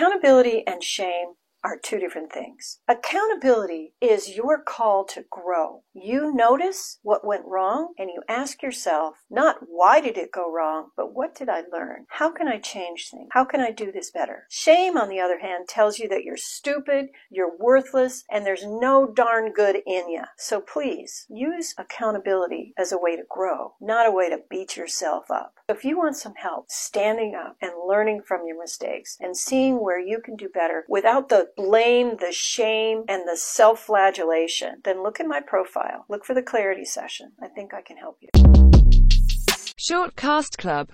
Accountability and shame are two different things. Accountability is your call to grow. You notice what went wrong and you ask yourself, not why did it go wrong, but what did I learn? How can I change things? How can I do this better? Shame, on the other hand, tells you that you're stupid, you're worthless, and there's no darn good in you. So please, use accountability as a way to grow, not a way to beat yourself up. If you want some help standing up and learning from your mistakes and seeing where you can do better without the blame, the shame, and the self-flagellation, then look at my profile. Look for the clarity session. I think I can help you. Shortcast Club.